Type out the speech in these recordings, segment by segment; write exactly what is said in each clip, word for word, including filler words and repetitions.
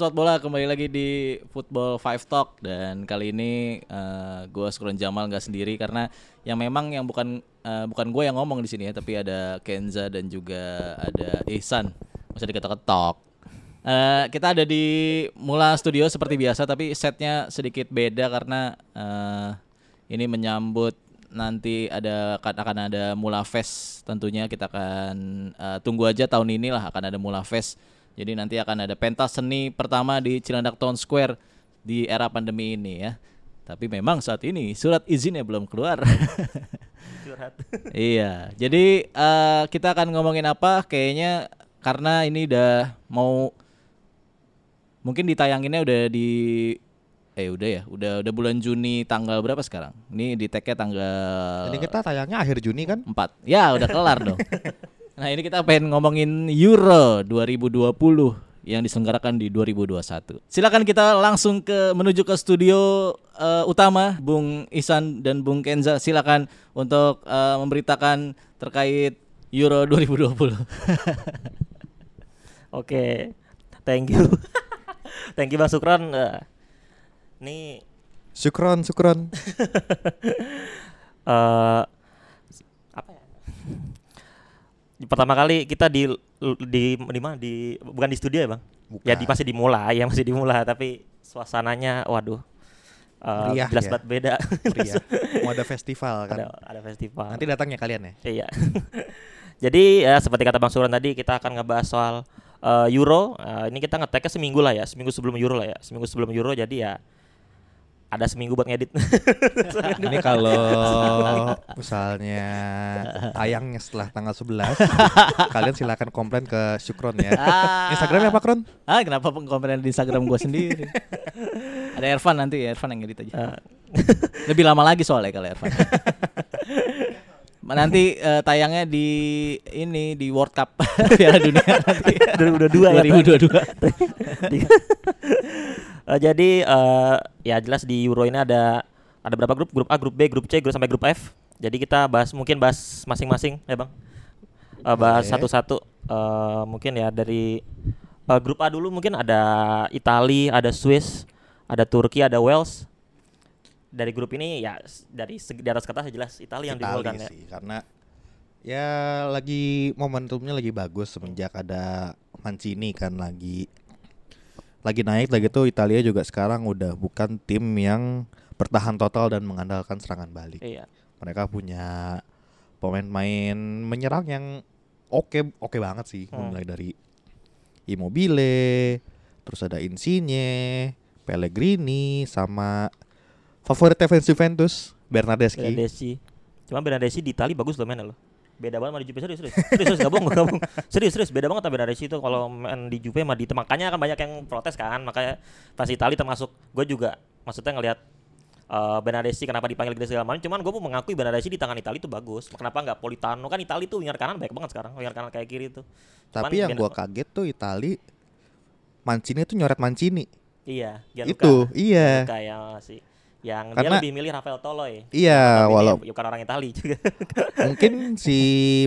Sobat Bola, kembali lagi di Football Five Talk. Dan kali ini uh, gue Skuron Jamal gak sendiri, karena yang memang yang bukan uh, bukan gue yang ngomong di sini ya, tapi ada Kenza dan juga ada Ihsan. Masa diketok-ketok. Uh, kita ada di Mula Studio seperti biasa, tapi setnya sedikit beda karena uh, ini menyambut nanti ada akan ada Mula Fest tentunya. Kita akan uh, tunggu aja, tahun inilah akan ada Mula Fest. Jadi nanti akan ada pentas seni pertama di Cilandak Town Square di era pandemi ini ya. Tapi memang saat ini surat izinnya belum keluar. Curhat. Iya. Jadi uh, kita akan ngomongin apa? Kayaknya karena ini udah mau, mungkin ditayanginnya udah di Eh udah ya, udah udah bulan Juni tanggal berapa sekarang? Ini di tag-nya tanggal, jadi kita tayangnya akhir Juni kan? empat. Ya udah kelar dong. Nah ini kita pengen ngomongin Euro dua ribu dua puluh yang diselenggarakan di dua ribu dua puluh satu. Silakan kita langsung ke menuju ke studio uh, utama, Bung Ihsan dan Bung Kenza. Silakan untuk uh, memberitakan terkait Euro dua ribu dua puluh. Oke, okay. Thank you. Thank you Bang Sukron. Uh, Nih Syukron, Syukron. uh, apa ya? Pertama kali kita di di di mana? Di bukan di studio ya, Bang? Bukan. Ya di masih dimulai, ya masih dimulai, tapi suasananya waduh. Uh, Riah, jelas ya? Banget beda. Mau ada festival kan? Ada, ada festival. Nanti datangnya kalian ya? Iya. Jadi ya, seperti kata Bang Syukron tadi, kita akan ngebahas soal uh, Euro. Uh, ini kita ngeteknya seminggu lah ya, seminggu sebelum Euro lah ya. Seminggu sebelum Euro jadi ya ada seminggu buat ngedit. Ini kalau misalnya tayangnya setelah tanggal sebelas, kalian silakan komplain ke Syukron ya. Ah. Instagramnya apa, Kron? Ah, kenapa komplain di Instagram gue sendiri? Ada Ervan nanti ya, Ervan yang ngedit aja. Uh. Lebih lama lagi soalnya kalau Ervan. Nanti uh, tayangnya di ini di World Cup Piala Dunia nanti dua ribu dua puluh dua. Uh, jadi uh, ya jelas di Euro ini ada ada berapa grup? Grup A, grup B, grup C, grup sampai grup F. Jadi kita bahas mungkin bahas masing-masing ya, Bang. Uh, bahas okay. satu-satu uh, mungkin ya dari uh, grup A dulu. Mungkin ada Italia, ada Swiss, ada Turki, ada Wales. Dari grup ini ya dari segi di atas kertas jelas Italia yang diunggulkan ya. Karena ya lagi momentumnya lagi bagus semenjak ada Mancini kan, lagi lagi naik lagi tuh. Italia juga sekarang udah bukan tim yang bertahan total dan mengandalkan serangan balik. Iya. Mereka punya pemain-pemain menyerang yang oke oke banget sih, hmm. mulai dari Immobile, terus ada Insigne, Pellegrini, sama favorit fans Juventus Bernardeschi. Bernardeschi. Cuma Bernardeschi di Italia bagus loh mainnya loh. Beda banget sama di Juve, serius serius serius serius gabung gabung serius serius beda banget sama Bernardeschi itu kalau main di Juve sama di, makanya kan banyak yang protes kan, makanya pas Italia termasuk gue juga maksudnya ngelihat uh, Bernardeschi kenapa dipanggil gede segala macam, cuman gue pun mengakui Bernardeschi di tangan Italia itu bagus. Kenapa nggak Politano kan, Italia tuh winger kanan banyak banget sekarang, winger kanan kayak kiri itu. Tapi yang gue kaget tuh Italia Mancini tuh nyoret Mancini. Iya, Gianluca. Itu iya. Kayak sih. Yang karena dia lebih milih Rafael Toloi. Iya, walaupun bukan orang Italia juga. Mungkin si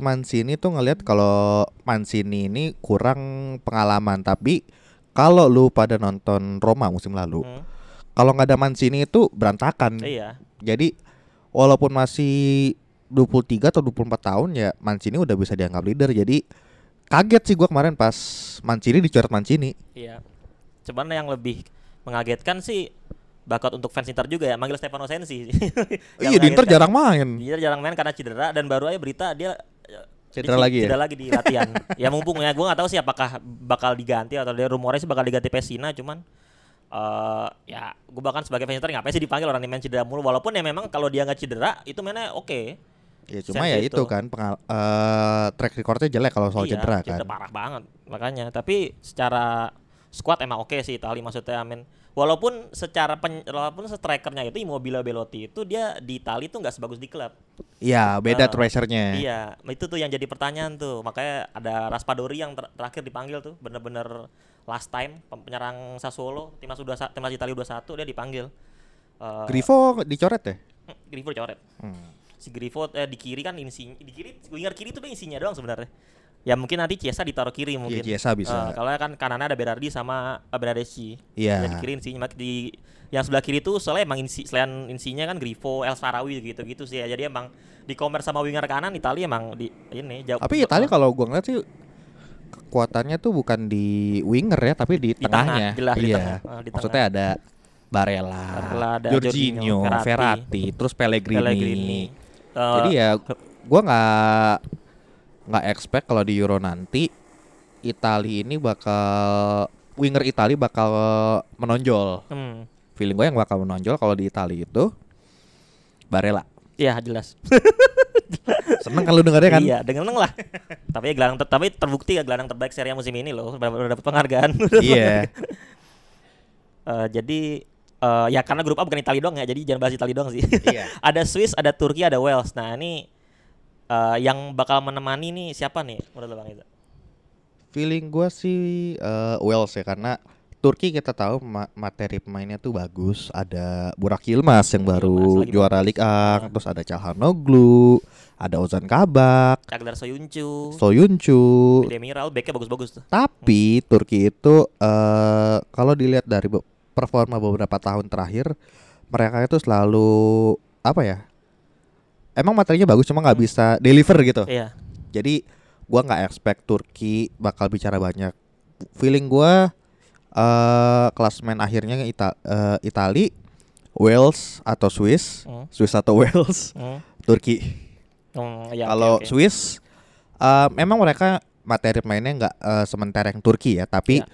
Mancini tuh ngelihat kalau Mancini ini kurang pengalaman, tapi kalau lu pada nonton Roma musim lalu, hmm. kalau nggak ada Mancini itu berantakan. Iya. Jadi walaupun masih dua puluh tiga atau dua puluh empat tahun ya Mancini udah bisa dianggap leader. Jadi kaget sih gua kemarin pas Mancini dicoret Mancini. Iya. Cuman yang lebih mengagetkan sih bakat untuk fans Inter juga ya, manggil Stefano Sensi. Iya, di Inter jarang main. Dia jarang main karena cedera, dan baru aja berita dia cedera di, lagi cedera ya? lagi di latihan. Ya mumpung ya, gue gak tahu sih apakah bakal diganti atau dia rumornya sih bakal diganti Pessina, cuman uh, ya gue bahkan sebagai fans Inter ngapain sih dipanggil orang yang main cedera mulu, walaupun ya memang kalau dia gak cedera itu mainnya oke. Okay. Ya cuma Sensi ya itu, itu kan pengal- uh, track recordnya jelek kalau soal iya, cedera, cedera kan. Iya, parah banget makanya, tapi secara squad emang oke okay sih Itali maksudnya, amin. Walaupun secara pen, walaupun strikernya itu Immobile, Belotti itu dia di Itali tuh nggak sebagus di klub. Iya, beda uh, treasure-nya. Iya, itu tuh yang jadi pertanyaan tuh. Makanya ada Raspadori yang ter- terakhir dipanggil tuh, bener-bener last time penyerang Sassuolo, timnas udah timnas Italia udah satu dia dipanggil. Uh, Grifo dicoret ya? Grifo dicoret. Hmm. Si Grifo eh, di kiri kan Insigne, di kiri winger kiri tuh Insigne doang sebenarnya. Ya mungkin nanti Chiesa ditaruh kiri mungkin. Iya, Chiesa bisa. Uh, kalau kan kanannya ada Berardi sama uh, Bernardeschi. Iya. Yeah. Di kiri Insigne, di yang sebelah kiri tuh soalnya emang insi, selain Insigne kan Grifo, El Shaarawy gitu-gitu sih. Ya. Jadi emang di comer sama winger kanan Italia emang di ini jauh. Tapi Italia kalau gua ngeliat sih kekuatannya tuh bukan di winger ya, tapi di, di tengahnya. Tengah, jelas, iya. Di tengah, uh, di maksudnya tengah. Ada Barella, ada Jorginho, Verratti, Verratti, terus Pellegrini. Pellegrini. Uh, Jadi ya gua nggak nggak expect kalau di Euro nanti Itali ini bakal winger Itali bakal menonjol. Hmm. Feeling gue yang bakal menonjol kalau di Itali itu Barella. Iya jelas. Seneng kalau dengarnya kan? Iya dengerin lah. Tapi ya gelandang tapi terbukti ya gelandang terbaik Serie A musim ini loh. Udah dapat penghargaan. Iya. uh, jadi uh, ya karena grup A bukan Itali doang ya. Jadi jangan bahas Itali doang sih. Iya. Ada Swiss, ada Turki, ada Wales. Nah ini Uh, yang bakal menemani nih siapa nih menurut Bang Iza? Feeling gue sih uh, Wales ya karena Turki kita tahu ma- materi pemainnya tuh bagus. Ada Burak Yilmaz yang Burak baru Yilmaz, juara Liga Arab, terus ada Calhanoglu, ada Ozan Kabak, Çağlar Soyuncu, Soyuncu, Demiral, backnya bagus-bagus tuh. Tapi hmm. Turki itu uh, kalau dilihat dari be- performa beberapa tahun terakhir mereka itu selalu apa ya? Emang materinya bagus cuma nggak bisa deliver gitu. Iya. Jadi gue nggak expect Turki bakal bicara banyak. Feeling gue uh, klasemen akhirnya Ita- uh, Itali, Wales atau Swiss, mm. Swiss atau Wales, mm. Turki. Mm, ya, kalau okay, okay. Swiss, uh, memang mereka materi mainnya nggak uh, sementereng Turki ya. Tapi yeah.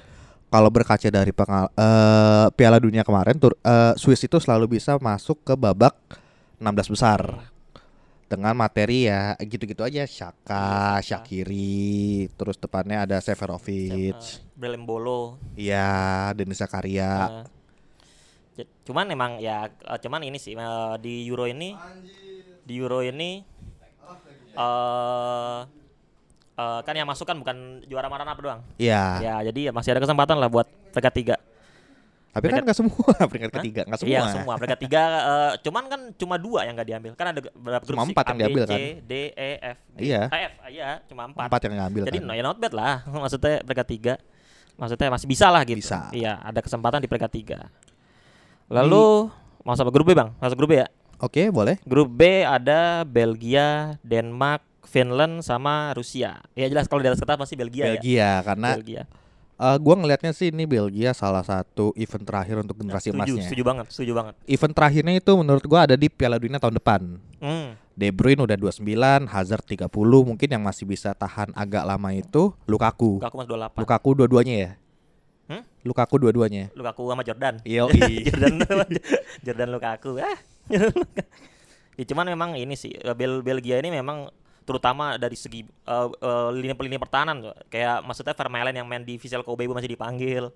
kalau berkaca dari pengal- uh, Piala Dunia kemarin, Tur- uh, Swiss itu selalu bisa masuk ke babak enam belas besar. Mm. Dengan materi ya gitu-gitu aja. Xhaka, Shaqiri, terus depannya ada Seferovic, Belembolo. Iya, Denis Zakaria. Uh, cuman emang ya cuman ini sih uh, di Euro ini di Euro ini uh, uh, kan yang masuk kan bukan juara runner up doang. Iya. Ya, jadi masih ada kesempatan lah buat peringkat tiga. Tapi peringkat, kan nggak semua peringkat ketiga, nggak semua. Iya semua peringkat tiga, uh, cuman kan cuma dua yang nggak diambil. Kan ada berapa grup? Cuma empat yang diambil kan? A, B, C, D, E, F. Iya. F, iya, cuma empat. Empat yang diambil. Jadi kan? No, not bad lah. Maksudnya peringkat tiga, maksudnya masih bisa lah gitu. Bisa. Iya, ada kesempatan di peringkat tiga. Lalu hmm. mau sama grup B bang? Masuk grup B ya? Oke, okay, boleh. Grup B ada Belgia, Denmark, Finland, sama Rusia. Ya jelas kalau di atas kertas pasti Belgia. Belgia ya? Karena. Belgia. Uh, gue ngelihatnya sih ini Belgia salah satu event terakhir untuk generasi nah, setuju, emasnya. Setuju banget, setuju banget. Event terakhirnya itu menurut gue ada di Piala Dunia tahun depan. Mm. De Bruyne udah dua puluh sembilan, Hazard tiga puluh, mungkin yang masih bisa tahan agak lama itu Lukaku. Lukaku masih dua puluh delapan. Lukaku dua-duanya ya? Hmm? Lukaku dua-duanya. Lukaku sama Jordan. Yoi. Jordan, Jordan Lukaku. Ah. Ya, cuman memang ini sih Bel- Belgia ini memang terutama dari segi uh, uh, lini-lini pertahanan kayak maksudnya Vermaelen yang main di Vissel Kobe masih dipanggil.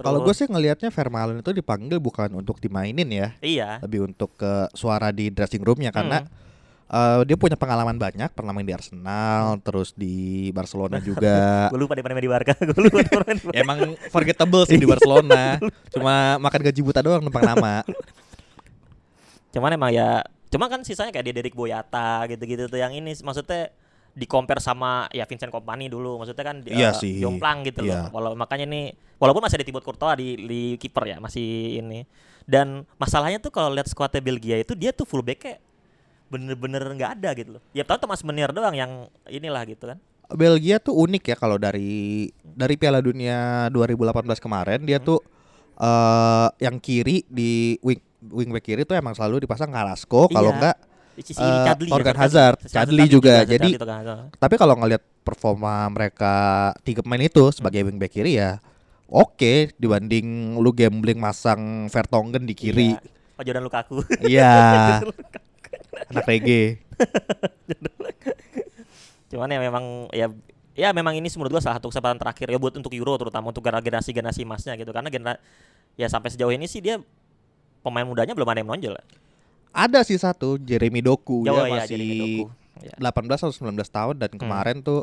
Kalau gue sih ngelihatnya Vermaelen itu dipanggil bukan untuk dimainin ya. Iya. Lebih untuk ke suara di dressing roomnya karena hmm. uh, dia punya pengalaman banyak pernah main di Arsenal, terus di Barcelona juga. Gue lupa dia pernah main di Barca. Gue lupa. Emang forgettable sih di Barcelona. Cuma makan gaji buta doang numpang nama. Cuman emang ya cuma kan sisanya kayak dia Dedek Boyata gitu-gitu tuh yang ini maksudnya di-compare sama ya Vincent Kompany dulu maksudnya kan iya uh, jomplang gitu iya. loh. Walau makanya nih walaupun masih ada Thibaut Courtois di, di kiper ya masih ini. Dan masalahnya tuh kalau lihat skuadnya Belgia itu dia tuh fullback-nya bener-bener enggak ada gitu loh. Ya tahu Thomas Meunier doang yang inilah gitu kan. Belgia tuh unik ya kalau dari dari Piala Dunia dua ribu delapan belas kemarin dia hmm. tuh uh, yang kiri di wing wingback kiri tuh emang selalu dipasang Carrasco iya. kalau enggak uh, Torgan Hazard, Chadli juga. juga. Jadi Chadli, tapi kalau ngelihat performa mereka tiga pemain itu sebagai hmm. wingback kiri ya oke okay, dibanding lu gambling masang Vertonghen di kiri. Iya. Oh, Jordan Lukaku. Iya. Anak reggae. Cuman ya memang ya ya memang ini menurut gua salah satu kesempatan terakhir ya buat untuk Euro terutama untuk generasi-generasi emasnya gitu karena genera- ya sampai sejauh ini sih dia pemain mudanya belum ada yang menonjol. Ada sih satu, Jeremy Doku. Oh, dia iya, masih Doku. delapan belas atau sembilan belas tahun dan kemarin hmm. tuh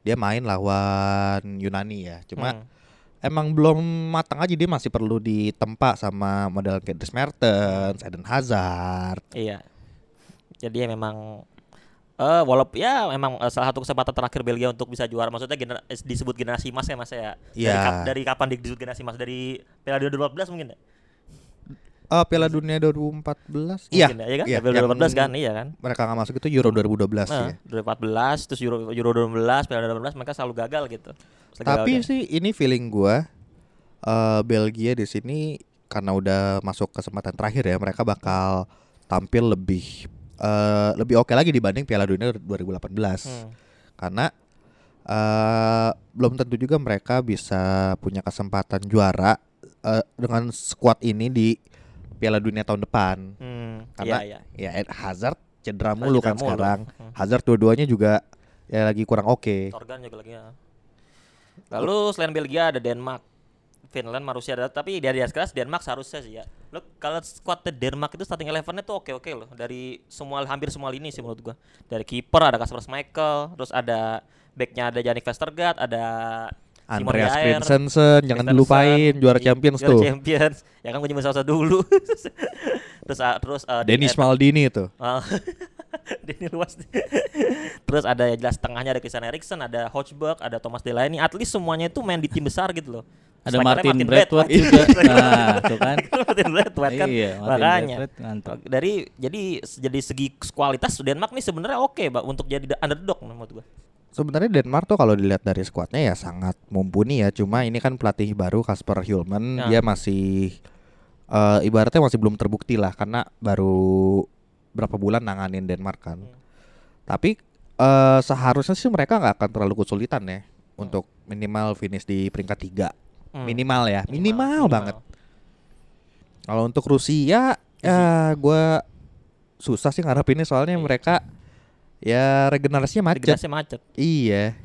dia main lawan Yunani ya. Cuma hmm. emang belum matang aja dia masih perlu ditempa sama model kayak Dries Mertens, Eden Hazard. Iya. Jadi ya memang Uh, walaupun ya memang uh, salah satu kesempatan terakhir Belgia untuk bisa juara, maksudnya gener disebut generasi emas ya Mas ya. Yeah. Dari, kap dari kapan disebut generasi emas? Dari Piala dua ribu empat belas mungkin? Ah uh, Piala Dunia dua ribu empat belas. Iya, ya kan? Ya, Piala dua ribu empat belas kan, iya kan. Mereka nggak masuk itu Euro dua ribu dua belas nah, ya. dua ribu empat belas terus Euro Euro dua ribu delapan belas, Piala dua ribu delapan belas mereka selalu gagal gitu. Selalu Tapi gagal. Sih ini feeling gua uh, Belgia di sini karena udah masuk kesempatan terakhir ya, mereka bakal tampil lebih uh, lebih oke okay lagi dibanding Piala Dunia dua ribu delapan belas. Hmm. Karena uh, belum tentu juga mereka bisa punya kesempatan juara uh, dengan skuad ini di Piala Dunia tahun depan, hmm, karena iya, iya. ya Hazard cedera mulu kan sekarang. Hmm. Hazard dua-duanya juga ya lagi kurang oke. Okay. Torgan juga lagi ya. Lalu selain Belgia ada Denmark, Finland, Marusia ada. Tapi dari kelas Denmark seharusnya sih ya. Lo kalau skuad Denmark itu starting eleven-nya tuh oke-oke loh. Dari semua hampir semua lini sih menurut gua. Dari kiper ada Kasper Schmeichel, terus ada backnya ada Jannik Vestergaard, ada Andreas Christensen, jangan dilupain juara Champions juara tuh. Juara Champions. Ya kan gue cuma satu dulu. terus uh, terus uh, Dennis Maldini itu. Denny luas. Terus ada ya jelas tengahnya ada Christian Eriksen, ada Højbjerg, ada Thomas Delaney. At least semuanya itu main di tim besar gitu loh. Ada Martin, Martin Braithwaite juga. Nah, itu kan. Martin Braithwaite kan. Iya, makanya. Dari jadi jadi segi kualitas Denmark nih sebenarnya oke, okay, Mbak, untuk jadi underdog menurut gue. Sebenarnya Denmark tuh kalau dilihat dari skuadnya ya sangat mumpuni ya. Cuma ini kan pelatih baru Kasper Hjulmand ya. Dia masih uh, ibaratnya masih belum terbukti lah karena baru berapa bulan nanganin Denmark kan. Hmm. Tapi uh, seharusnya sih mereka nggak akan terlalu kesulitan ya hmm. untuk minimal finish di peringkat tiga hmm. minimal ya minimal, minimal banget. Kalau untuk Rusia ya gue susah sih ngarepinnya soalnya hmm. mereka ya regenerasinya macet. Regenerasi macet. Iya.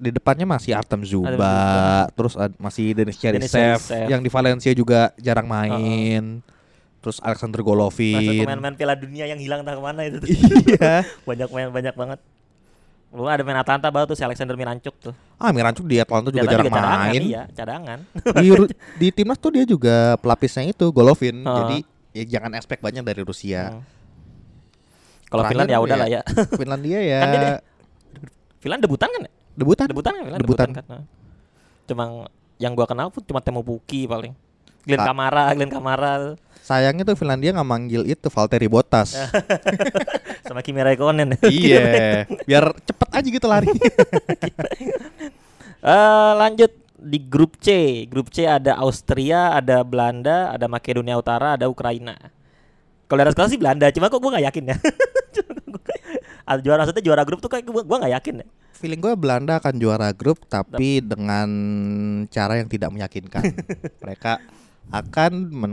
Di depannya masih Artem Zuba, Artem Zuba. Terus masih Denis Cheryshev yang di Valencia juga jarang main. Uh-huh. Terus Alexander Golovin. Pemain-pemain Piala Dunia yang hilang entah kemana itu. Iya. banyak main banyak banget. Lu ada main Atalanta baru tuh si Alexander Mirancuk tuh. Ah, Mirancuk di Atalanta juga jarang juga cadangan, main. Iya, cadangan. di, di timnas tuh dia juga pelapisnya itu Golovin. Uh-huh. Jadi ya jangan expect banyak dari Rusia. Uh-huh. Kalau Finland ya udahlah ya. Finlandia ya. Kan dia, Finland debutan kan? Debutan. Debutan kan Finland debutan. debutan kan? Cuma yang gua kenal pun cuma Teemu Pukki paling. Glenn ah. Kamara, Glenn Kamara. Sayangnya tuh Finlandia nggak manggil itu Valtteri Bottas. Sama Kimi Räikkönen. Iya. Biar cepet aja gitu lari. uh, lanjut di grup C. Grup C ada Austria, ada Belanda, ada Makedonia Utara, ada Ukraina. Kalau dari sekarang sih Belanda, cuma kok gue gak yakin ya. juara maksudnya juara grup tuh kayak gue gue gak yakin ya. Feeling gue Belanda akan juara grup tapi Dap. dengan cara yang tidak meyakinkan. Mereka akan men,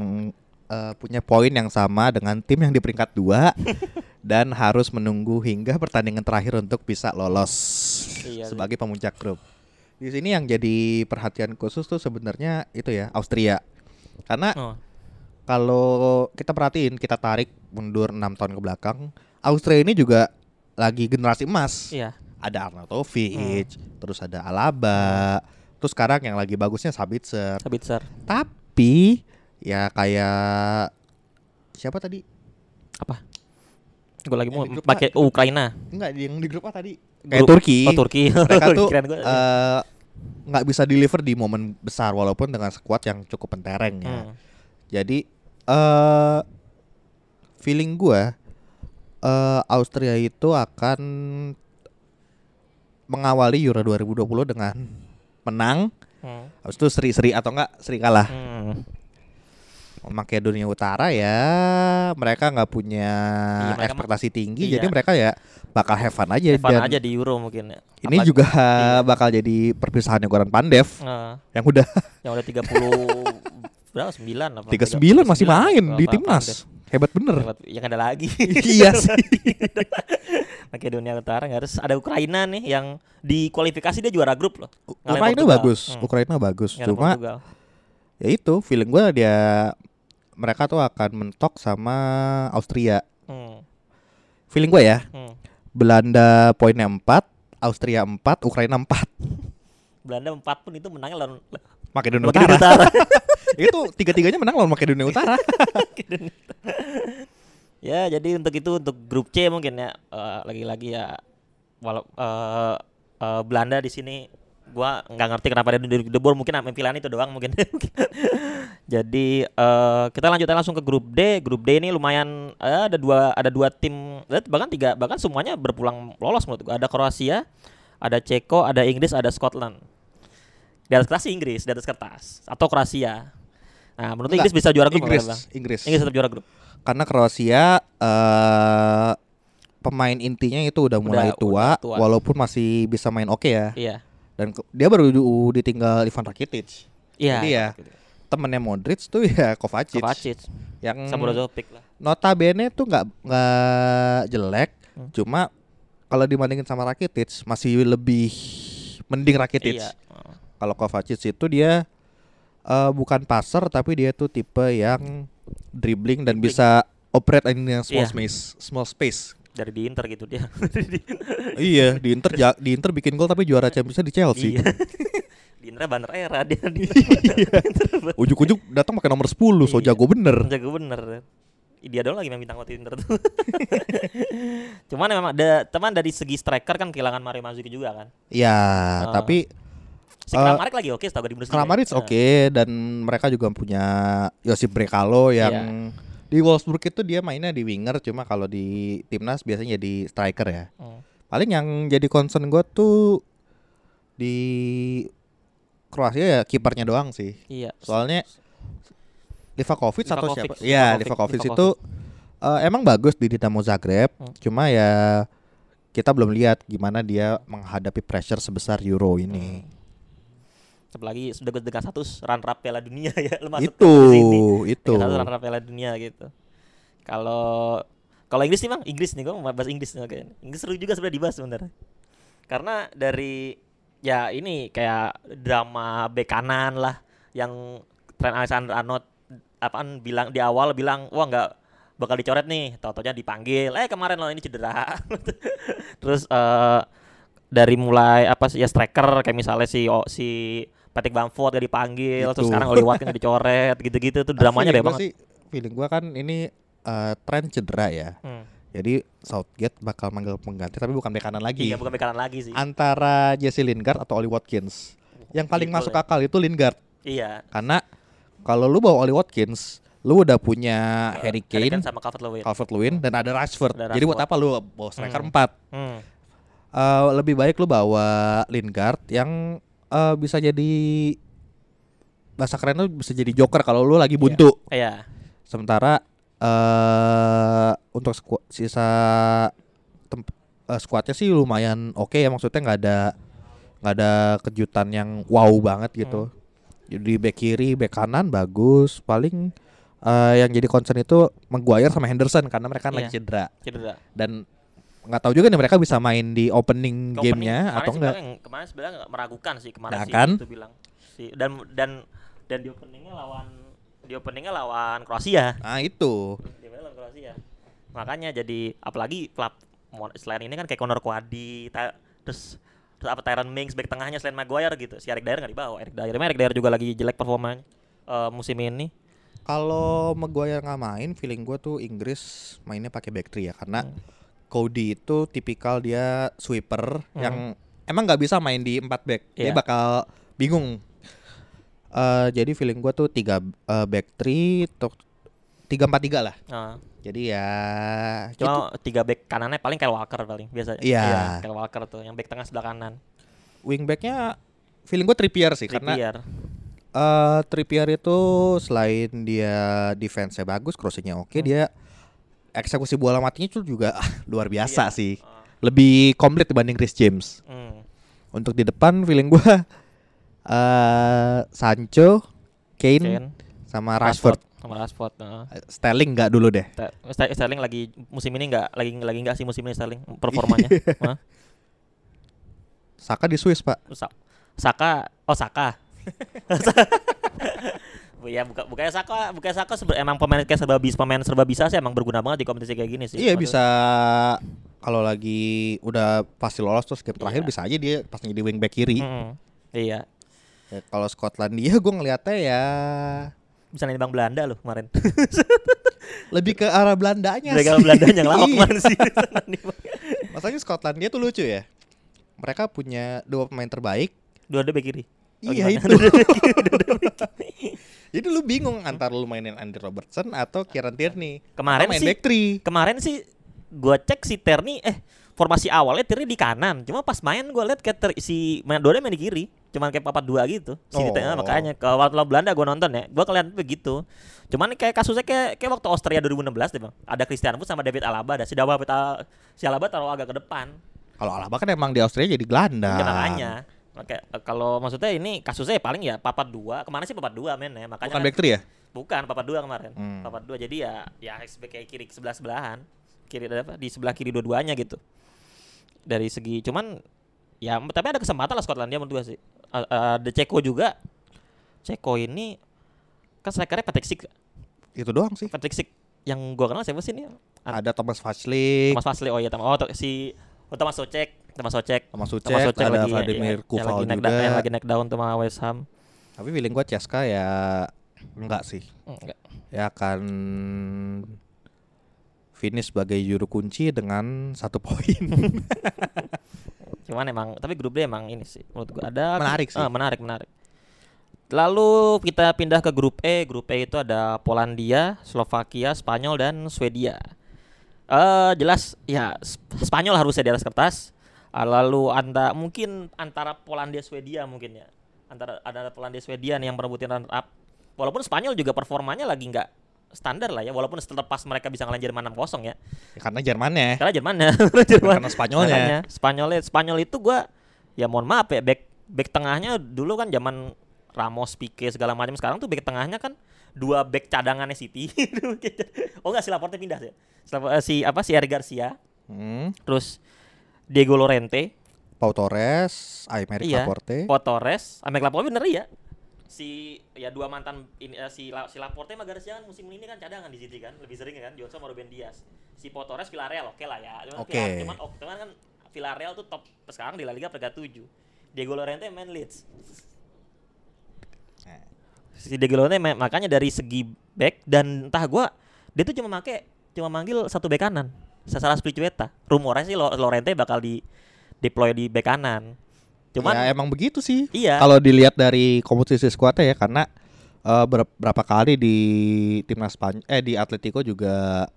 uh, punya poin yang sama dengan tim yang di peringkat dua dan harus menunggu hingga pertandingan terakhir untuk bisa lolos iya, sebagai iya. pemuncak grup. Di sini yang jadi perhatian khusus tuh sebenarnya itu ya Austria, karena oh. kalau kita perhatiin, kita tarik mundur enam tahun ke belakang, Austria ini juga lagi generasi emas. Iya. Ada Arnautovic, hmm. terus ada Alaba, terus sekarang yang lagi bagusnya Sabitzer. Sabitzer. Tapi ya kayak siapa tadi? Apa? Gue lagi yang mau pakai oh, Ukraina. Enggak, yang di grup A tadi. Kayak grup, Turki. Oh, Turki. Mereka tuh uh, gak bisa deliver di momen besar walaupun dengan skuad yang cukup pentereng ya. Hmm. Jadi uh, feeling gue uh, Austria itu akan mengawali Euro dua ribu dua puluh dengan menang, hmm. habis itu seri-seri atau enggak seri kalah. Hmm. Makedonia Utara ya mereka nggak punya iya, ekspektasi tinggi, iya. jadi mereka ya bakal have fun aja. Have fun aja di Euro mungkin. Ini apa, juga iya. bakal jadi perpisahannya Goran Pandev uh, yang udah yang udah tiga puluh berapa sembilan apa tiga sembilan masih main di timnas hebat bener hebat, yang ada lagi iya sih Makedonia Utara nggak harus ada Ukraina nih yang di kualifikasi dia juara grup loh Ukraina bagus hmm. Ukraina bagus Ngalain cuma Portugal. Ya itu feeling gue dia mereka tuh akan mentok sama Austria hmm. feeling gue ya hmm. Belanda poinnya empat Austria empat Ukraina empat Belanda empat pun itu menangnya lawan Makedonia Utara, Utara. Itu tiga-tiganya menang lawan Makedonia Utara Ya, jadi untuk itu untuk grup C mungkin ya, uh, lagi-lagi ya walau uh, uh, Belanda di sini gua nggak ngerti kenapa dia di debor, mungkin pilihan itu doang mungkin. Jadi uh, kita lanjutkan langsung ke grup D. Grup D ini lumayan uh, ada dua ada dua tim, bahkan tiga, bahkan semuanya berpulang lolos menurut gua. Ada Kroasia, ada Ceko, ada Inggris, ada Scotland. Di atas kertas Inggris, di atas kertas atau Kroasia. Nah, menurut Inggris bisa juara grup. Inggris, Inggris. Inggris tetap juara grup. Karena Kroasia uh, pemain intinya itu udah mulai udah, tua, udah tua walaupun masih bisa main oke okay ya. Iya. Dan ke- dia baru ditinggal Ivan Rakitic. Iya. Jadi ya temennya Modric tuh ya Kovacic. Kovacic. Yang Brozovic lah. Notabene tuh nggak nggak jelek, hmm. cuma kalau dibandingin sama Rakitic masih lebih mending Rakitic. Iya. Kalau Kovacic itu dia Uh, bukan passer tapi dia tuh tipe yang dribbling dan bisa operate in small yeah. space, small space. Dari di Inter gitu dia. Iya, di Inter ja, di Inter bikin gol tapi juara Champions di Chelsea. Di Inter banner era dia. Ujuk-ujuk datang pakai nomor sepuluh, so jago bener. Jago bener. Dia doang lagi main bintang waktu Inter tuh. Cuman memang ada teman dari segi striker kan kehilangan Mario Mandzukic juga kan. Iya, yeah, uh. tapi Si Kramaric uh, lagi oke okay, setahu gue di Bundesliga. Kramaric oke okay, dan mereka juga punya Josip Brekalo yang yeah. di Wolfsburg itu dia mainnya di winger, cuma kalau di timnas biasanya jadi striker ya. Hmm. Paling yang jadi concern gue tuh di Kroasia ya kipernya doang sih. Iya. Soalnya Livakovic atau siapa? Iya, Livakovic itu uh, emang bagus di Dinamo Zagreb, hmm. cuma ya kita belum lihat gimana dia menghadapi pressure sebesar Euro ini. Hmm. Apalagi sudah dengan status runner-up Piala Dunia ya, lu masuk itu, ke sini. Itu, itu. Runner-up Piala Dunia gitu. Kalau kalau Inggris nih Bang, Inggris nih gua mau bahas Inggris nih kayaknya. Inggris seru juga sebenarnya dibahas sebenarnya. Karena dari ya ini kayak drama bek kanan lah yang Trent Alexander-Arnold apaan bilang di awal bilang wah enggak bakal dicoret nih, tau-taunya dipanggil. Eh kemarin lo ini cedera. Terus uh, dari mulai apa sih ya striker kayak misalnya si oh, si Patrick Bamford gak dipanggil gitu. Terus sekarang Oli Watkins gak dicoret gitu-gitu tuh dramanya deh banget sih. Feeling gue kan ini uh, tren cedera ya, hmm. jadi Southgate bakal manggil pengganti tapi bukan bek kanan lagi. Iya bukan bek kanan lagi sih. Antara Jesse Lingard atau Oli Watkins. Yang paling gitu masuk ya. Akal itu Lingard. Iya. Karena kalau lu bawa Oli Watkins, lu udah punya uh, Harry Kane, Harry Kane sama Calvert-Lewin, Calvert-Lewin hmm. dan ada Rashford. ada Rashford. Jadi buat apa lu bawa striker hmm. empat? Hmm. Uh, lebih baik lu bawa Lingard yang Uh, bisa jadi bahasa keren tuh bisa jadi joker kalau lu lagi buntu. Iya. Yeah. Yeah. Sementara uh, untuk sku- sisa temp- uh, squadnya sih lumayan oke okay ya, maksudnya nggak ada nggak ada kejutan yang wow banget gitu. Hmm. Jadi bek kiri, bek kanan bagus. Paling uh, yang jadi concern itu Maguire sama Henderson karena mereka yeah. lagi cedera. Cedera. Dan nggak tahu juga nih mereka bisa main di opening, opening gamenya atau enggak. Kemarin sebenarnya nggak meragukan sih kemarin nah, sih kan? Itu bilang si, dan dan dan di openingnya lawan di openingnya lawan Kroasia. Ah itu. Di mana lawan Kroasia. Makanya jadi apalagi klub selain ini kan kayak Conor Coady ta, terus terus apa Tyrone Mings back tengahnya selain Maguire gitu. Si Eric Dier nggak dibawa. Eric Dier, Eric Dier juga lagi jelek performanya uh, musim ini. Kalau Maguire nggak main, feeling gue tuh Inggris mainnya pakai back three ya karena hmm. Coady itu tipikal dia sweeper hmm. yang emang gak bisa main di empat back. Yeah. Dia bakal bingung. Uh, jadi feeling gue tuh tiga uh, back three, tiga empat tiga lah. Uh. Jadi ya cuma gitu. tiga back kanannya paling Kyle Walker paling biasanya. Iya. Yeah. Yeah, Kyle Walker tuh yang back tengah sebelah kanan. Wing backnya feeling gue Trippier sih Trippier. karena uh, Trippier itu selain dia defense-nya bagus, crossing-nya oke, okay, hmm. dia eksekusi bola matinya itu juga ah, luar biasa iya. sih. Uh. Lebih komplit dibanding Chris James. Mm. Untuk di depan feeling gue uh, Sancho, Kane, Kane. sama Rashford. Rashford. Sama Rashford. Uh. Sterling enggak dulu deh. St- Sterling lagi musim ini enggak lagi lagi enggak sih musim ini Sterling performanya. huh? Saka di Swiss, Pak. Saka, oh Saka. Ya buka bukanya Saka, bukanya Saka seber, emang pemain kayak serba bisa, pemain serba bisa sih emang berguna banget di kompetisi kayak gini sih. Iya maksud bisa kalau lagi udah pasti lolos terus game terakhir iya. bisa aja dia pas jadi wing back kiri. Mm-hmm. Iya. Ya, kalau Skotlandia gue ngeliatnya ya misalnya Bang Belanda loh kemarin. Lebih ke arah Belandanya Mereka sih. Mereka Belandanya ngelawak kemarin sih. Masalahnya Skotlandia tuh lucu ya. Mereka punya dua pemain terbaik. Dua ada bek kiri. Oh, iya gimana? Itu. Jadi lu bingung antara lu mainin Andy Robertson atau Kieran Tierney. Kemarin main sih Kemarin sih gue cek si Tierney eh formasi awalnya Tierney di kanan. Cuma pas main gue liat kayak si Dode main di kiri. Cuman kayak papat dua gitu. Si oh. Tierney makanya ke waktu Belanda gue nonton ya. Gue kelihatan begitu. Cuman kayak kasusnya kayak, kayak waktu Austria dua ribu enam belas deh Bang. Ada Christian Wood sama David Alaba. Ada si David Alaba, si Alaba taruh agak ke depan. Kalau Alaba kan emang di Austria jadi gelandang. Makanya. Oke, kalau maksudnya ini kasusnya ya paling ya papat dua. Kemana sih papat dua men ya? Makanya bukan back three ya? Bukan, papat dua kemarin. Hmm. Papat dua jadi ya ya kayak kiri sebelah-sebelahan. Kiri apa? Di sebelah kiri dua-duanya gitu. Dari segi cuman ya tapi ada kesempatan lah Skotlandia menurut gue sih. Ada uh, uh, Ceko juga. Ceko ini kan strikernya Patrick Schick. Itu doang sih. Patrick Schick yang gua kenal siapa sih ini? Ada Thomas Vaslik. Thomas Vaslik. Oh iya, Thomas. Oh si oh, Thomas Socek. Thomas Socek, Thomas Socek, Thomas Socek ada Vladimir Koval juga. Da- yang lagi naik daun sama West Ham. Tapi feeling gue Cesca ya enggak sih. Enggak. Ya akan finish sebagai juru kunci dengan satu poin. Cuman emang, tapi grup D emang ini sih menurut gue ada menarik sih. Eh, menarik, menarik. Lalu kita pindah ke grup E. Grup E itu ada Polandia, Slovakia, Spanyol dan Swedia. Uh, jelas ya Spanyol harusnya di atas kertas. Lalu anda mungkin antara Polandia Swedia mungkin ya antara ada Polandia Swedia yang merebutin runner up, walaupun Spanyol juga performanya lagi nggak standar lah ya, walaupun setelah pas mereka bisa ngalahin Jerman enam kosong ya, ya karena Jermannya karena Jermannya Jerman. Karena Spanyolnya Spanyolnya Spanyolnya Spanyol itu gue ya mohon maaf ya back back tengahnya dulu kan zaman Ramos, Pique segala macam, sekarang tuh back tengahnya kan dua back cadangannya City. Oh nggak, si Laporte pindah sih si apa si Eric Garcia, hmm. terus Diego Lorente, Pau Torres, Aymeric iya, Laporte. Pau Torres, Aymeric Laporte bener ya. Si ya dua mantan ini, uh, si, La, si Laporte sama Garcia kan musim ini kan cadangan di City kan, lebih sering kan Johnson sama Ruben Dias. Si Pau Torres Villarreal oke okay lah ya. Cuman okay. Cuman, oh, cuman kan Villarreal tuh top sekarang di La Liga peringkat tujuh. Diego Lorente main Leeds. Si Diego Lorente main, makanya dari segi back dan entah gua dia tuh cuma make cuma manggil satu back kanan. Sasaran Spilicueta. Rumornya sih Lorente bakal di deploy di bek kanan. Cuman ya emang begitu sih. Iya. Kalau dilihat dari komposisi skuadnya ya, karena uh, berapa kali di timnas Spanyol eh di Atletico juga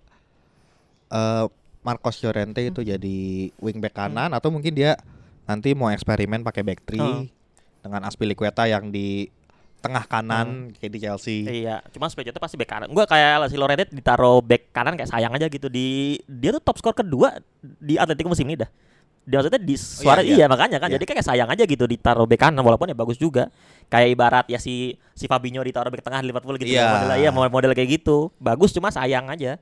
uh, Marcos Llorente itu hmm. jadi wing bek kanan hmm. atau mungkin dia nanti mau eksperimen pakai back three hmm. dengan Azpilicueta yang di tengah kanan hmm. kayak di Chelsea. Iya, cuma Spilicueta pasti bek kanan. Gua kayak si Lorente ditaruh bek kanan kayak sayang aja gitu. Di dia tuh top skor kedua di Atletico musim ini dah. Dia maksudnya di suara oh, iya, iya. iya makanya kan iya. Jadi kayak sayang aja gitu ditaruh bek kanan walaupun ya bagus juga. Kayak ibarat ya si si Fabinho ditaruh bek tengah di Liverpool gitu yeah. model ya model kayak gitu. Bagus cuma sayang aja.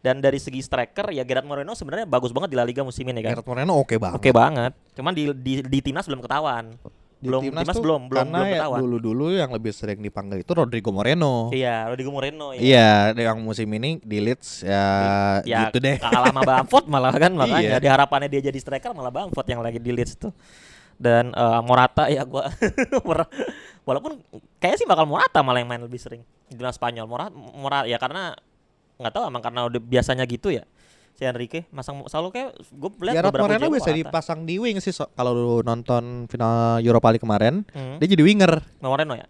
Dan dari segi striker ya Gerard Moreno sebenarnya bagus banget di La Liga musim ini kan. Gerard Moreno oke okay banget. Oke okay banget. Cuman di di, di timnas belum ketahuan. Di belum timnas, timnas belum belum belum ketahuan. Ya dulu-dulu yang lebih sering dipanggil itu Rodrigo Moreno. Iya, Rodrigo Moreno ya. Iya, yang musim ini di Leeds ya, ya gitu deh. Kalah sama Bamford malah kan makanya iya. Di harapannya dia jadi striker malah Bamford yang lagi di Leeds tuh. Dan uh, Morata ya gua walaupun kayaknya sih bakal Morata malah yang main lebih sering di timnas Spanyol. Morata Morata ya karena enggak tahu emang karena udah biasanya gitu ya. Si Enrique masang selalu kayak gue lihat Gerard Moreno bisa dipasang di wing sih so, kalau lu nonton final Europa League kemarin hmm. dia jadi winger. Moreno ya?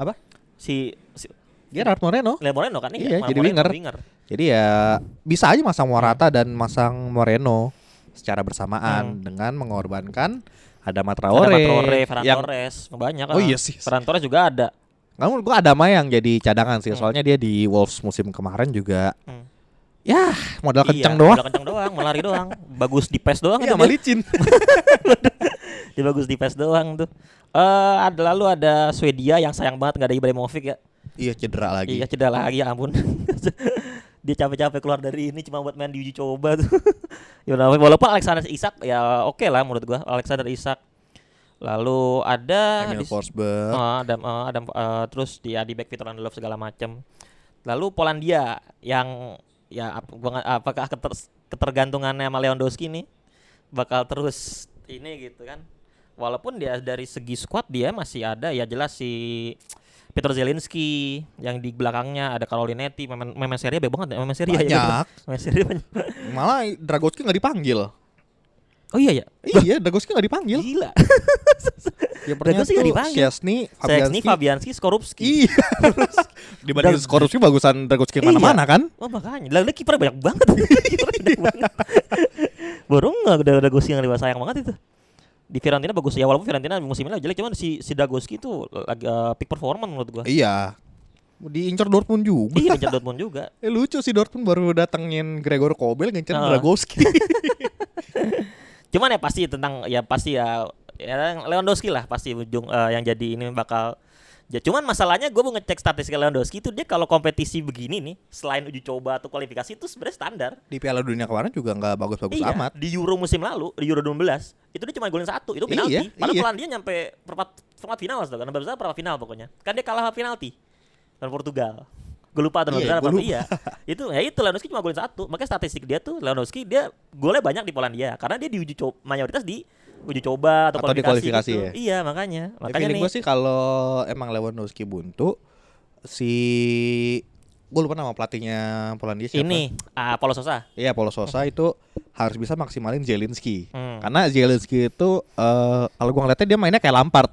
Apa? Si, si Gerard Moreno. Gerard Moreno kan iya, jadi winger. winger. Jadi ya bisa aja masang Morata hmm. dan masang Moreno secara bersamaan hmm. dengan mengorbankan ada Matraore, ada Matraore, Ferran yang, Torres, banyak kan. Oh iya sih. Ferran Torres juga ada. Namun gue ada mah yang jadi cadangan sih hmm. soalnya dia di Wolves musim kemarin juga. Hmm. Ya, modal kencang iya, doang. Modal kencang doang, melari doang, bagus di pes doang. Iya, sama licin. Dia bagus di pes doang tuh. Eh, uh, lalu ada Swedia yang sayang banget nggak ada Ibrahimovic ya. Iya, cedera lagi. Iya, cedera lagi, ya ampun. Dia capek-capek keluar dari ini cuma buat main di uji coba tuh. Walaupun Alexander Isak ya oke okay lah menurut gua, Alexander Isak. Lalu ada Emil Forsberg. Uh, ada uh, ada uh, terus dia di back Victor Lindelof segala macam. Lalu Polandia yang ya ap- gua, apakah keter- ketergantungannya sama Lewandowski nih bakal terus ini gitu kan. Walaupun dia dari segi squad dia masih ada ya jelas si Peter Zelinski, yang di belakangnya ada Carolinetti, memang memang serinya banyak banget, memang serinya banyak. Memang serinya banyak. Malah Dragoski enggak dipanggil. Oh iya ya. Iya, Dragoski enggak dipanggil. Gila. Yang pernah tuh Szczesny, Fabianski, Fabianski, Skorupski. Iya. Dibanding Skorupski bagusan Dragoski mana-mana kan? Oh makanya. Lah kiper banyak banget. Baru enggak ada Dragoski yang lewat, sayang banget itu. Di Fiorentina bagus ya, walaupun Fiorentina musimnya jelek, cuman si si Dragoski itu uh, peak performance menurut gua. Iya. Diincar Dortmund juga. Iya, diincar Dortmund juga. Eh lucu sih, Dortmund baru datengin Gregor Kobel ngincer uh. Dragoski. Cuman ya pasti tentang ya pasti ya, ya Lewandowski lah pasti ujung uh, yang jadi ini bakal. Ya, cuman masalahnya gue mau ngecek statistik Lewandowski itu, dia kalau kompetisi begini nih, selain uji coba atau kualifikasi itu sebenarnya standar. Di Piala Dunia kemarin juga nggak bagus-bagus iya, amat. Di Euro musim lalu, di Euro dua belas itu dia cuma golin satu, itu penalti. Iya, padahal iya. Polandia nyampe perempat perempat final sudah, kan besar perempat final pokoknya. Kan dia kalah penalti dari Portugal. Gue lupa terlalu besar apa iya. Itu ya itu Lewandowski cuma golin satu, makanya statistik dia tuh Lewandowski dia golnya banyak di Polandia karena dia diuji coba mayoritas di uji coba atau, atau kualifikasi gitu. Ya? Iya makanya. Makanya feeling gue sih kalau emang Lewandowski buntu, si gue lupa nama pelatihnya Polandia siapa? Ini uh, Paulo Sousa. Iya Paulo Sousa itu harus bisa maksimalin Zielinski. Hmm. Karena Zielinski itu uh, kalau gue ngeliatnya dia mainnya kayak Lampard.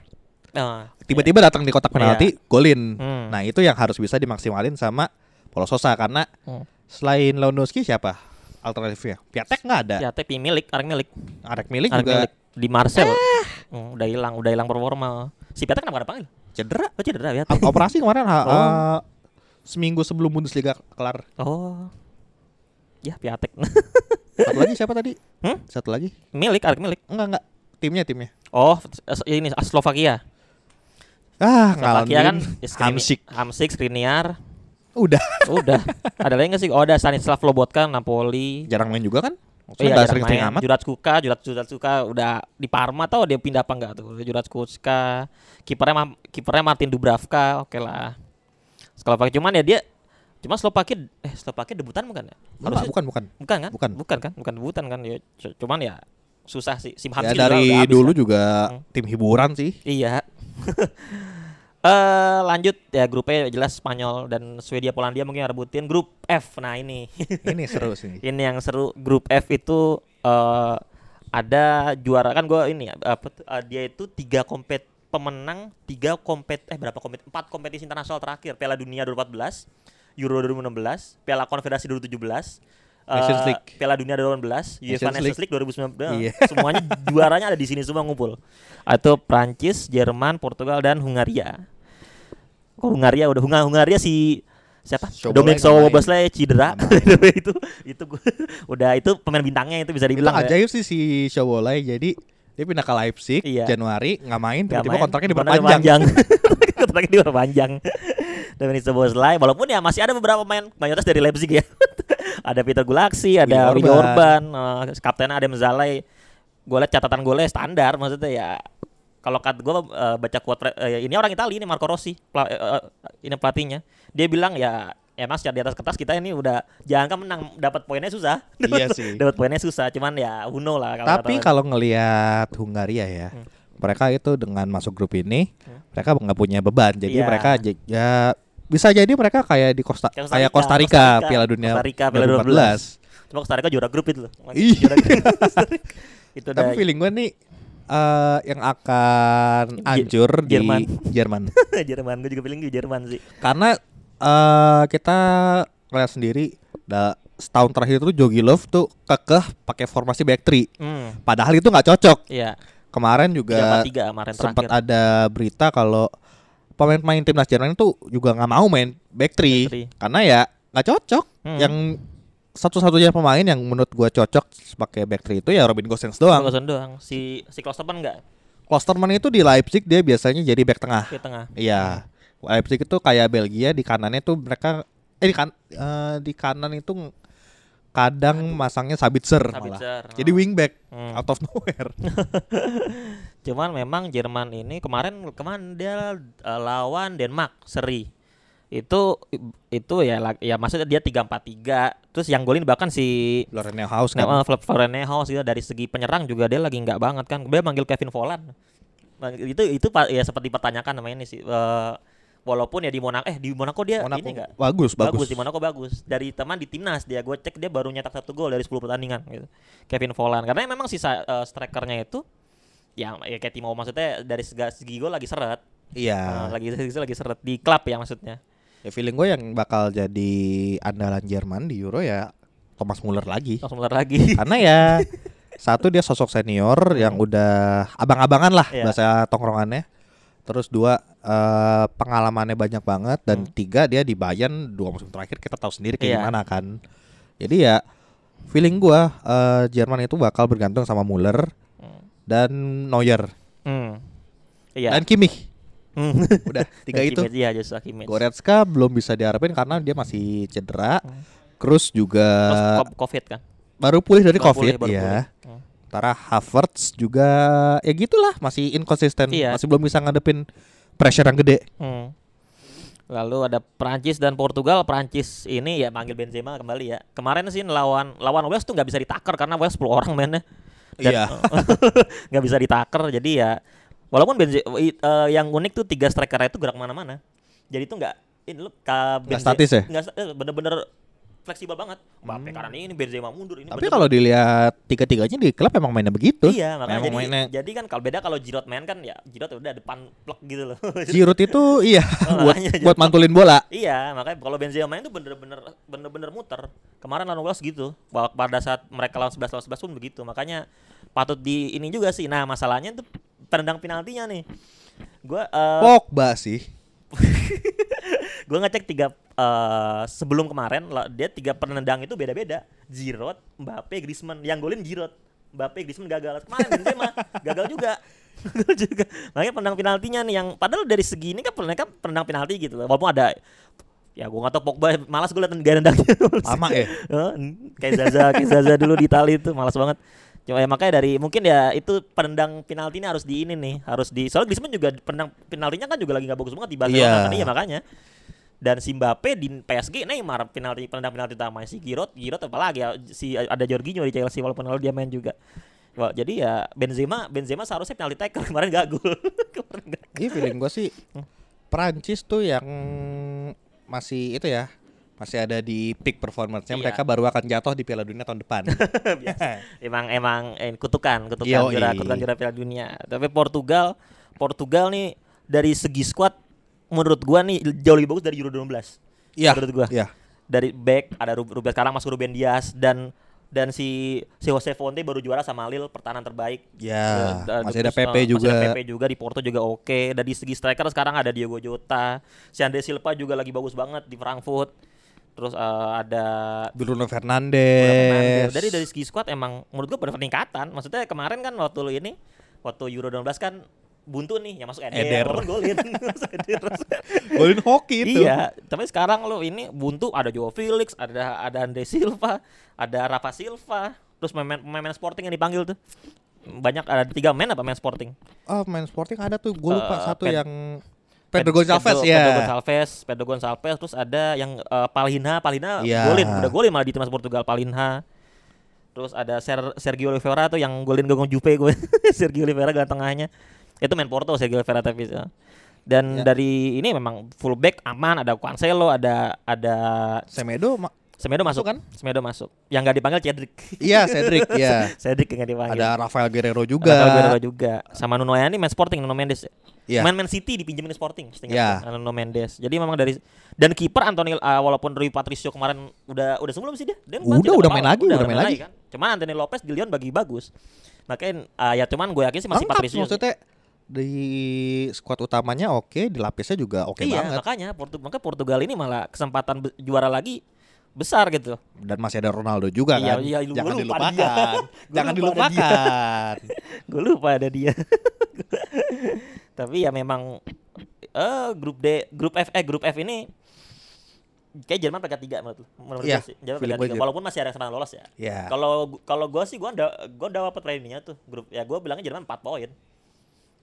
Oh, tiba-tiba iya. datang di kotak penalti, iya. golin. Hmm. Nah itu yang harus bisa dimaksimalin sama Paulo Sousa karena hmm. selain Lewandowski siapa alternatifnya? Piatek nggak ada. Piatek milik, Arek milik. Arek milik Arek juga. Milik. Di Marcel eh. hmm, udah hilang udah hilang performa. Si Piatek kenapa gak dipanggil? Cedera. Oh cedera ya. Operasi kemarin ha, oh. uh, seminggu sebelum Bundesliga kelar. Oh. Ya Piatek. Satu lagi siapa tadi? Hmm? Satu lagi. Milik, Arek Milik. Enggak enggak. Timnya timnya. Oh, ini Slovakia. Ah, Slovakia kan Hamsik, Hamsik, Skriniar. Udah. Udah. Ada lagi enggak sih? Oh, ada Stanislav Lobotka Napoli. Jarang main juga kan? Iya, udah sering main. Juraj Kuka, Juraj Juraj Kuka udah di Parma tau dia pindah apa enggak tuh? Juraj Kuka, kipernya kipernya Martin Dubravka, oke okay lah. Slovakia cuman ya dia, cuma Slovakia eh Slovakia debutan bukan ya? Harusnya bukan bukan. Bukan kan? Bukan bukan kan? Bukan debutan kan? Ya, cuman ya susah sih. Simhan ya, dari juga dulu kan? Juga hmm. tim hiburan sih. Iya. Uh, lanjut ya grupnya jelas Spanyol dan Swedia Polandia mungkin rebutin grup F. Nah ini ini seru sih. Ini yang seru grup F itu uh, ada juara kan gue ini apa uh, dia itu tiga kompet pemenang tiga kompet eh berapa kompet empat kompetisi internasional terakhir Piala Dunia dua ribu empat belas, Euro dua ribu enam belas, Piala Konfederasi dua ribu tujuh belas. Uh, Piala Dunia dua ribu delapan belas, UEFA Nations League dua ribu sembilan belas, yeah. Semuanya juaranya ada di sini semua ngumpul. Atau Prancis, Jerman, Portugal dan Hungaria. Kok Hungaria udah Hunga, Hungaria si siapa? Dominik Szoboszlai cedera. itu itu gua, udah itu pemain bintangnya itu bisa dibilang. Itu ajaib sih si Szoboszlai. Jadi dia pindah ke Leipzig iya. Januari nggak main, tiba-tiba kontraknya diperpanjang. Kontraknya diperpanjang. Dominik Szoboszlai walaupun ya masih ada beberapa pemain mayoritas dari Leipzig ya. Ada Peter Gulaksi, ada Willy Orban, uh, kaptennya Adem Zalai. Gue liat catatan golnya standar, maksudnya ya kalau kat gue uh, baca quote uh, ini orang Italia ini Marco Rossi, pla, uh, ini pelatihnya. Dia bilang ya emang secara di atas kertas kita ini udah jangan kan menang, dapat poinnya susah. Iya sih. Dapat poinnya susah, cuman ya uno lah. Kalo tapi kalau ngelihat Hungaria ya, hmm. mereka itu dengan masuk grup ini, hmm. mereka nggak punya beban, jadi yeah. mereka ya. Bisa jadi mereka kayak di Costa, Costa Rica, kayak Costa Rica, Costa Rica Piala Dunia Costa Rica, Piala dua ribu empat belas. Cuma Costa Rica juara grup itu loh. Juara grup. Itu tapi feeling gue nih uh, yang akan hancur J- Jerman. Di Jerman. Jerman gue juga feeling di Jerman sih. Karena uh, kita ngeliat sendiri da, setahun terakhir itu Jogiloff tuh kekeh pakai formasi back three. Hmm. Padahal itu nggak cocok. Iya. Kemarin juga sempat ada berita kalau pemain-pemain timnas Jerman itu juga nggak mau main back three, back three karena ya nggak cocok. Hmm. Yang satu-satunya pemain yang menurut gue cocok pakai back three itu ya Robin Gosens doang. Gosens doang. Si si Klosterman nggak? Klosterman itu di Leipzig dia biasanya jadi back tengah. Back tengah. Iya. Leipzig itu kayak Belgia di kanannya tuh mereka eh di, kan, uh, di kanan itu kadang masangnya Sabitzer, Sabitzer malah. Oh. Jadi wingback hmm. out of nowhere. Cuman memang Jerman ini kemarin kemarin dia uh, lawan Denmark seri. Itu itu ya ya maksudnya dia tiga empat tiga. Terus yang golin bahkan si Florian Neuhaus kan. Florian Neuhaus itu dari segi penyerang juga dia lagi enggak banget kan. Dia manggil Kevin Volland. Itu itu ya sempat dipertanyakan namanya ini sih. Uh, Walaupun ya di Monaco eh di Monaco dia Monaco ini enggak bagus, bagus bagus di Monaco bagus. Dari teman di timnas dia gue cek dia baru nyetak satu gol dari sepuluh pertandingan gitu. Kevin Volland karena memang sisa uh, strikernya itu ya, ya kayak Timo maksudnya dari segi gol lagi seret. Iya. Uh, lagi lagi seret di klub ya maksudnya. Ya feeling gue yang bakal jadi andalan Jerman di Euro ya Thomas Muller lagi. Thomas Muller lagi. Karena ya satu dia sosok senior yang udah abang-abangan lah yeah. bahasa tongkrongannya. Terus dua uh, pengalamannya banyak banget dan hmm. tiga dia di Bayern dua musim terakhir kita tahu sendiri kayak yeah. gimana kan. Jadi ya feeling gua uh, Jerman itu bakal bergantung sama Müller hmm. dan Neuer hmm. yeah. dan Kimmich. Hmm. Udah tiga itu. Iya Joshua Kimmich. Goretzka belum bisa diharapin karena dia masih cedera. Hmm. Kroos juga COVID kan. Baru pulih dari baru COVID pulih, ya. Pulih. Antara Havertz juga ya gitulah masih inkonsisten, iya. masih belum bisa ngadepin pressure yang gede. Hmm. Lalu ada Prancis dan Portugal. Prancis ini ya manggil Benzema kembali ya. Kemarin sih lawan lawan Wales tuh nggak bisa ditakar karena Wales sepuluh orang mainnya. Dan iya. Nggak bisa ditakar jadi ya. Walaupun Benzema uh, yang unik tuh tiga strikernya itu gerak mana-mana. Jadi tuh nggak statis ya. Nggak bener-bener fleksibel banget. Mbappe hmm. karena ini Benzema mundur ini. Tapi kalau dilihat tiga-tiganya di klub emang mainnya begitu. Iya, makanya jadi, mainnya. jadi kan kalau beda kalau Giroud main kan ya Giroud udah depan plek gitu loh. Giroud itu iya oh, buat buat mantulin bola. Iya, makanya kalau Benzema main tuh bener-bener bener-bener muter. Kemarin lawan Wales gitu. Pada saat mereka lawan sebelas lawan sebelas pun begitu. Makanya patut di ini juga sih. Nah, masalahnya tuh tendang penaltinya nih. Gua uh, Pogba sih. Gue ngecek tiga uh, sebelum kemarin dia tiga penendang itu beda-beda. Giroud, Mbappe, Griezmann. Yang golin Giroud, Mbappe, Griezmann gagal. Kemarin Benzema gagal juga. Gagal juga. Makanya penendang penaltinya nih yang padahal dari segi ini kan penendang penendang penalti gitu. Walaupun ada ya gue nggak tau Pogba malas gue liat nendang-nendangnya. Lama ya. Kayak Zaza, kayak Zaza dulu di Itali itu malas banget. Cuma ya makanya dari mungkin ya itu penendang penaltinya harus di ini nih, harus di soalnya Griezmann juga penendang penaltinya kan juga lagi enggak bagus banget di Barcelona yeah. tadi ya makanya. Dan si Mbappe di P S G Neymar penalti penendang penalti utama si Giroud, Giroud apalagi ya si ada Jorginho di Chelsea walaupun dia main juga. Well, jadi ya Benzema Benzema seharusnya penalti taker kemarin enggak gol. Kemarin enggak. Ini feeling gua sih Prancis tuh yang masih itu ya. Masih ada di peak performance-nya, iya. mereka baru akan jatuh di Piala Dunia tahun depan. emang emang eh, kutukan, kutukan Yoi. jura, kutukan jura Piala Dunia. Tapi Portugal, Portugal nih dari segi squad menurut gua nih jauh lebih bagus dari Euro dua ribu enam belas. Iya. Menurut gua. Iya. Dari back ada Ruben sekarang masuk Ruben Dias dan dan si si Jose Fonte baru juara sama Lille pertahanan terbaik. Iya. Yeah, masih ada Pepe uh, juga. Masih ada Pepe juga di Porto juga oke. Okay. Dari segi striker sekarang ada Diogo Jota, si André Silva juga lagi bagus banget di Frankfurt. Terus uh, ada Bruno Fernandes. Dari dari segi squad emang menurut gue pada peningkatan. Maksudnya kemarin kan waktu lu ini waktu Euro dua ribu enam belas kan buntu nih yang masuk Eder, Eder. golin. golin hoki itu. Iya, tapi sekarang lu ini buntu ada Joao Felix, ada ada Andre Silva, ada Rafa Silva, terus pemain-pemain Sporting yang dipanggil tuh. Banyak ada tiga main apa main Sporting? Oh, main Sporting ada tuh. Gue lupa uh, satu pen- yang Pedro Gonçalves ya. Pedro Gonçalves, Pedro Gonçalves terus ada yang uh, Palinha, Palinha yeah. golin, udah golin malah di timnas Portugal Palinha. Terus ada Ser- Sergio Oliveira tuh yang golin gong Jupe gue. Sergio Oliveira gelandang tengahnya. Itu main Porto Sergio Oliveira tapi. Dan yeah. dari ini memang fullback aman, ada Cancelo, ada ada Semedo ma- Semedo masuk kan? Semedo masuk. Yang enggak dipanggil Cedric. Iya, Cedric ya. Cedric yang enggak dipanggil. Ada Rafael Guerrero juga. Rafael Guerrero juga. Sama Nuno Mendes main Sporting, Nuno Mendes. Yeah. Main Man City dipinjemin Sporting, setengah yeah. Nuno Mendes. Jadi memang dari dan kiper Antonio uh, walaupun Rui Patricio kemarin udah udah sebelum sih dia. dia udah udah main lagi, udah, udah main lagi. Kan? Cuman Antonio Lopez di Lyon bagi bagus. Makanya uh, ya cuman gue yakin sih masih Patricio. Maksudnya di skuad utamanya oke, okay, di lapisnya juga oke okay iya, banget. Iya, makanya Portugal makanya Portugal ini malah kesempatan be- juara lagi. Besar gitu. Dan masih ada Ronaldo juga iya, kan. Iya, jangan dilupakan. Jangan dilupakan. Gue lupa ada dia. Tapi ya memang uh, grup D, grup F, eh grup F ini kayak Jerman peringkat tiga menurut lu. Menurut yeah, sih. Jerman peringkat tiga walaupun masih ada kesempatan lolos ya. Kalau yeah. kalau gue sih gue gue dapat trainingnya tuh grup. Ya gue bilangnya Jerman empat poin.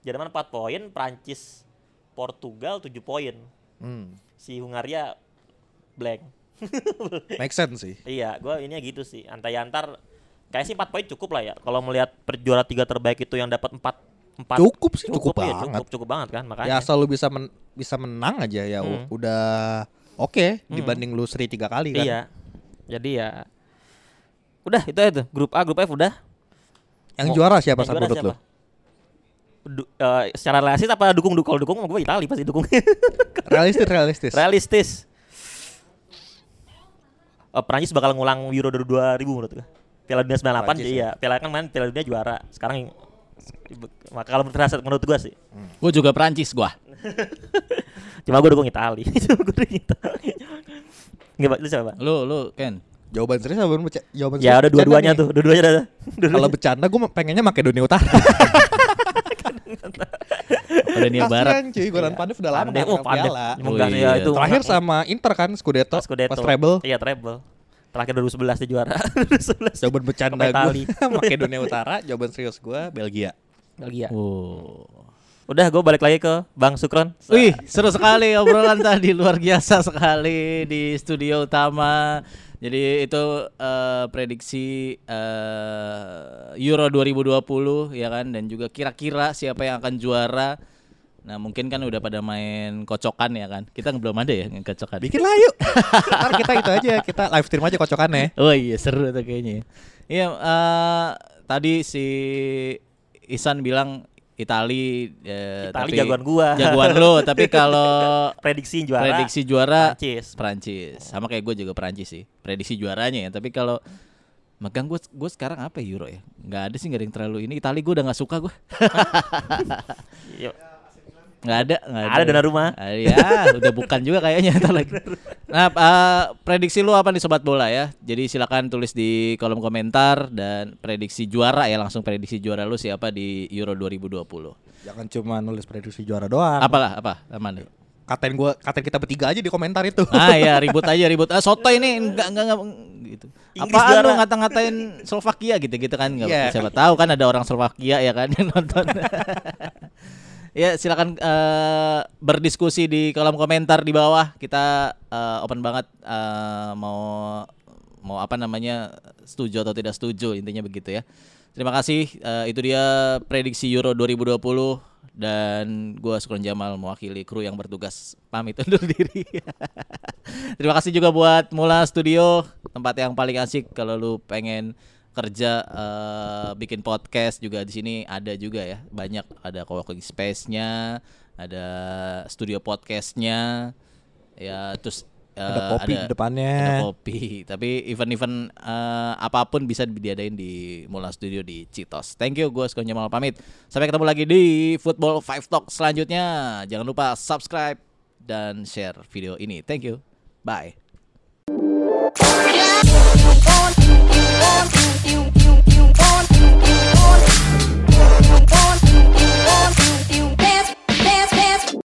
Jerman empat poin, Prancis, Portugal tujuh poin. Hmm. Si Hungaria blank. Make sense sih. Iya, gue ininya gitu sih. Antar-antar kayak sih empat poin cukup lah ya. Kalau melihat perjuara tiga terbaik itu yang dapat 4 empat. Cukup sih, cukup, cukup banget. Ya, cukup, cukup banget kan makanya. Ya asal lu bisa men- bisa menang aja ya hmm. udah oke okay, hmm. dibanding lu seri tiga kali kan. Iya. Jadi ya udah itu aja tuh. Grup A, grup F udah. Yang oh, juara siapa saat menurut lu? Du, uh, secara realistis apa dukung-dukung? Kalau dukung sama gue Itali pasti dukung. Realistis, realistis. Realistis. Uh, Perancis bakal ngulang Euro dua ribu menurut gue. Piala Dunia sembilan puluh delapan jadi ya. Piala kan main Piala Dunia juara. Sekarang maka kalau menurut gue sih. Hmm. Gue juga Perancis gue. Cuma gue dukung Itali. Cuma gue dukung Itali. Nggak, lu siapa? Lu, lu Ken. Jawaban serius apa beca- jawaban serius? Ya udah dua-duanya nih. Tuh, dua-duanya udah. Kalau bercanda gue pengennya pakai Dunia Utara. Udah Dunia Barat. Kasian cuy, Goran Pandev udah lama enggak main piala. Ya itu. Terakhir sama Inter kan Scudetto, Scudetto. Pas treble. Iya, treble. Terakhir dua ribu sebelas dia juara. dua ribu sebelas Jawaban bercanda gue pakai Dunia Utara, jawaban serius gue Belgia. Belgia. Oh. Udah gue balik lagi ke Bang Sukron. Wih, seru sekali obrolan tadi, luar biasa sekali di studio utama. Jadi itu uh, prediksi uh, Euro dua ribu dua puluh ya kan, dan juga kira-kira siapa yang akan juara. Nah mungkin kan udah pada main kocokan ya kan, kita belum ada ya yang kocokan. Bikin lah yuk. Ntar kita itu aja, kita live stream aja kocokannya. Oh iya seru tuh kayaknya. Iya uh, tadi si Ihsan bilang Itali, eh, Itali tapi jagoan gua. Jagoan lo, tapi kalau prediksi juara, prediksi juara Perancis. Perancis. Sama kayak gua juga Perancis sih. Prediksi juaranya ya, tapi kalau megang gua gua sekarang apa Euro ya? Enggak ada sih, enggak ada yang terlalu ini. Itali gua udah enggak suka gua. Yuk. Enggak ada, enggak ada. Ada Donnarumma. Ah, ya, udah bukan juga kayaknya entar lagi. Nah, uh, prediksi lu apa nih Sobat Bola ya? Jadi silakan tulis di kolom komentar, dan prediksi juara ya, langsung prediksi juara lu siapa di Euro dua ribu dua puluh. Jangan cuma nulis prediksi juara doang. Apalah, apa? Aman. Katain gua, katain kita bertiga aja di komentar itu. Ah ya, ribut aja ribut. Ah soto ini enggak enggak enggak gitu. Apaan lu ngata-ngatain Slovakia gitu-gitu kan enggak yeah. Siapa tahu kan ada orang Slovakia ya kan yang nonton. Ya silakan uh, berdiskusi di kolom komentar di bawah. Kita uh, open banget uh, mau mau apa namanya, setuju atau tidak setuju, intinya begitu ya. Terima kasih. Uh, itu dia prediksi Euro dua ribu dua puluh, dan gue Sukron Jamal mewakili kru yang bertugas pamit undur diri. Terima kasih juga buat Mula Studio, tempat yang paling asik kalau lu pengen kerja, uh, bikin podcast juga di sini ada juga ya, banyak, ada co-working space-nya, ada studio podcast-nya ya, terus uh, ada kopi ada, depannya ada kopi, tapi event-event uh, apapun bisa diadain di Mula Studio di Citos. Thank you, gue Sukron Jamal pamit, sampai ketemu lagi di Football Five Talk selanjutnya. Jangan lupa subscribe dan share video ini. Thank you, bye.